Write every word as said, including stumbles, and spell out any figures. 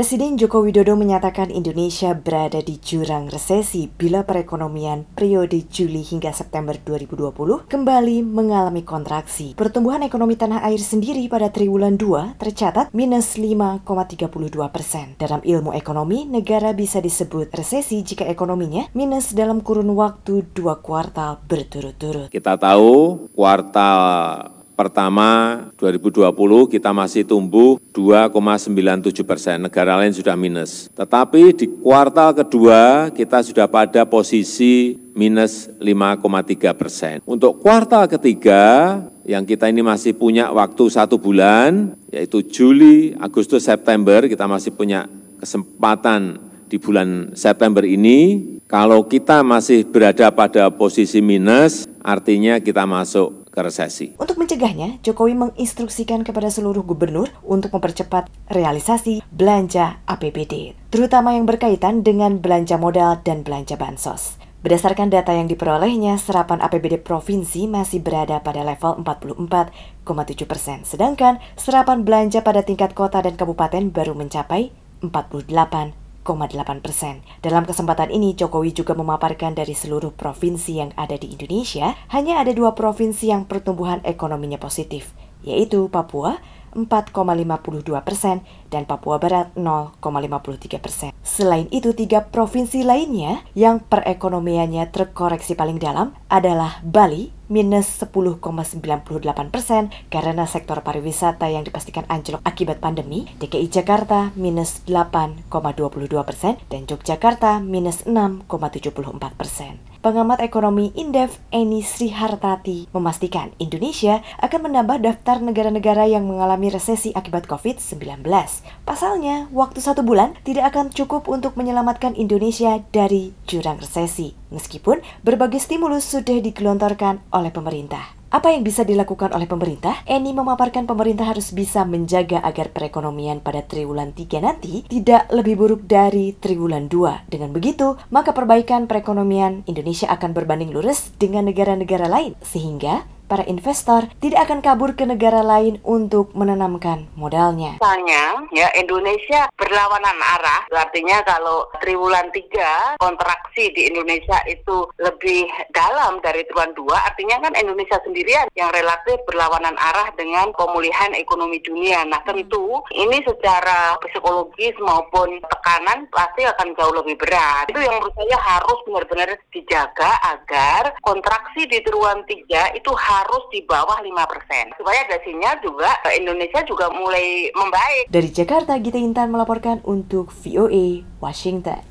Presiden Joko Widodo menyatakan Indonesia berada di jurang resesi bila perekonomian periode Juli hingga September dua ribu dua puluh kembali mengalami kontraksi. Pertumbuhan ekonomi tanah air sendiri pada triwulan dua tercatat minus lima koma tiga dua persen. Dalam ilmu ekonomi, negara bisa disebut resesi jika ekonominya minus dalam kurun waktu dua kuartal berturut-turut. Kita tahu kuartal pertama dua ribu dua puluh kita masih tumbuh dua koma sembilan tujuh persen, negara lain sudah minus. Tetapi di kuartal kedua kita sudah pada posisi minus lima koma tiga persen. Untuk kuartal ketiga yang kita ini masih punya waktu satu bulan, yaitu Juli, Agustus, September, kita masih punya kesempatan di bulan September ini. Kalau kita masih berada pada posisi minus, artinya kita masuk ke resesi. Untuk mencegahnya, Jokowi menginstruksikan kepada seluruh gubernur untuk mempercepat realisasi belanja A P B D, terutama yang berkaitan dengan belanja modal dan belanja bansos. Berdasarkan data yang diperolehnya, serapan A P B D provinsi masih berada pada level empat puluh empat koma tujuh persen, sedangkan serapan belanja pada tingkat kota dan kabupaten baru mencapai empat puluh delapan koma delapan persen. Dalam kesempatan ini, Jokowi juga memaparkan dari seluruh provinsi yang ada di Indonesia, hanya ada dua provinsi yang pertumbuhan ekonominya positif, yaitu Papua empat koma lima dua persen dan Papua Barat nol koma lima tiga persen. Selain itu, tiga provinsi lainnya yang perekonomiannya terkoreksi paling dalam adalah Bali, minus sepuluh koma sembilan delapan persen karena sektor pariwisata yang dipastikan anjlok akibat pandemi, D K I Jakarta minus delapan koma dua dua persen, dan Yogyakarta minus enam koma tujuh empat persen. Pengamat ekonomi Indef, Eni Sri Hartati, memastikan Indonesia akan menambah daftar negara-negara yang mengalami resesi akibat covid sembilan belas. Pasalnya, waktu satu bulan tidak akan cukup untuk menyelamatkan Indonesia dari jurang resesi, meskipun berbagai stimulus sudah digelontorkan oleh pemerintah. Apa yang bisa dilakukan oleh pemerintah? Eni memaparkan pemerintah harus bisa menjaga agar perekonomian pada triwulan tiga nanti tidak lebih buruk dari triwulan dua. Dengan begitu, maka perbaikan perekonomian Indonesia akan berbanding lurus dengan negara-negara lain, sehingga para investor tidak akan kabur ke negara lain untuk menanamkan modalnya. Misalnya, ya Indonesia berlawanan arah, artinya kalau triwulan tiga kontraksi di Indonesia itu lebih dalam dari triwulan dua, artinya kan Indonesia sendirian yang relatif berlawanan arah dengan pemulihan ekonomi dunia. Nah tentu ini secara psikologis maupun tekanan pasti akan jauh lebih berat. Itu yang menurut saya harus benar-benar dijaga agar kontraksi di triwulan tiga itu harus harus di bawah lima persen. Supaya gasinya juga Indonesia juga mulai membaik. Dari Jakarta, Gita Intan melaporkan untuk V O A Washington.